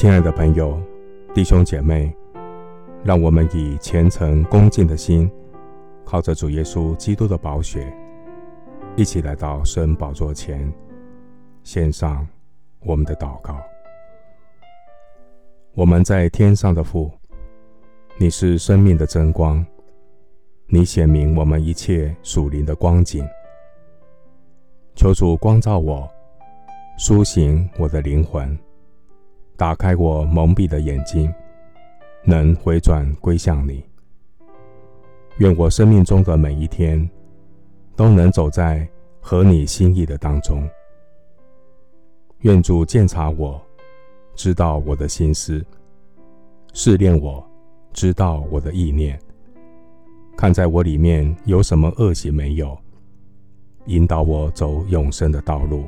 亲爱的朋友、弟兄姐妹，让我们以虔诚恭敬的心，靠着主耶稣基督的宝血，一起来到神宝座前，献上我们的祷告。我们在天上的父，你是生命的真光，你显明我们一切属灵的光景。求主光照我，苏醒我的灵魂，打开我蒙蔽的眼睛，能回转归向你。愿我生命中的每一天都能走在合你心意的当中。愿主鉴察我，知道我的心思，试炼我，知道我的意念，看在我里面有什么恶行没有，引导我走永生的道路。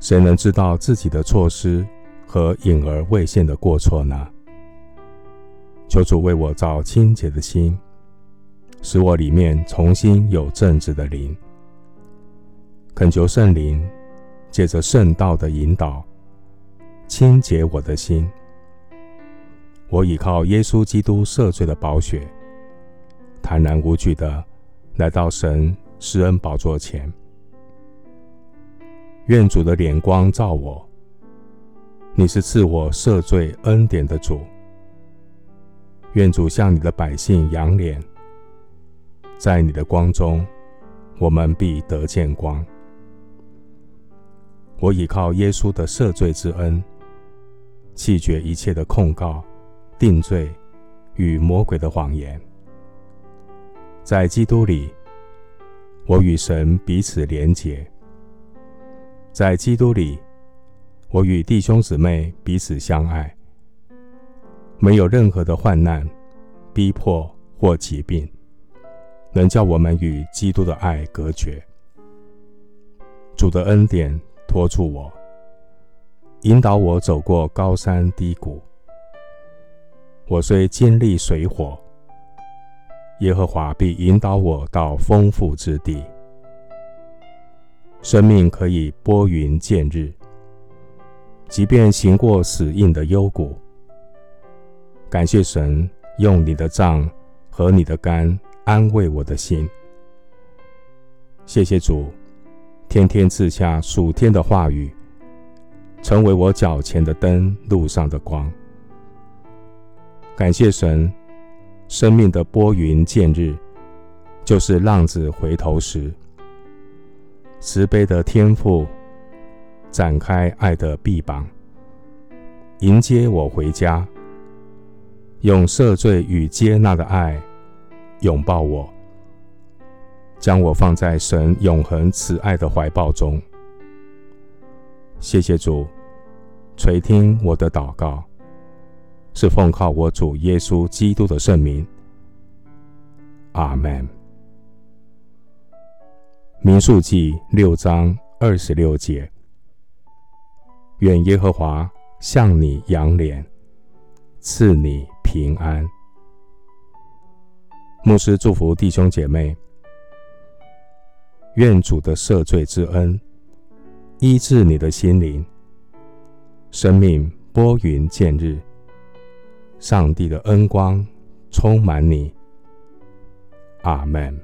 谁能知道自己的错失和隐而未现的过错呢？求主为我造清洁的心，使我里面重新有正直的灵。恳求圣灵借着圣道的引导，清洁我的心。我倚靠耶稣基督赦罪的宝血，坦然无惧地来到神施恩宝座前。愿主的脸光照我，你是赐我赦罪恩典的主。愿主向你的百姓扬脸，在你的光中，我们必得见光。我倚靠耶稣的赦罪之恩，弃绝一切的控告、定罪与魔鬼的谎言。在基督里，我与神彼此连结。在基督里，我与弟兄姊妹彼此相爱，没有任何的患难、逼迫或疾病，能叫我们与基督的爱隔绝。主的恩典托住我，引导我走过高山低谷。我虽经历水火，耶和华必引导我到丰富之地。生命可以拨云见日，即便行过死荫的幽谷，感谢神用你的杖和你的竿安慰我的心。谢谢主，天天赐下属天的话语，成为我脚前的灯，路上的光。感谢神，生命的拨云见日，就是浪子回头时。慈悲的天父展开爱的臂膀，迎接我回家，用赦罪与接纳的爱拥抱我，将我放在神永恒慈爱的怀抱中。谢谢主垂听我的祷告，是奉靠我主耶稣基督的圣名。阿们。民数记6章26节，愿耶和华向你扬脸，赐你平安。牧师祝福弟兄姐妹，愿主的赦罪之恩医治你的心灵，生命拨云见日，上帝的恩光充满你。阿们。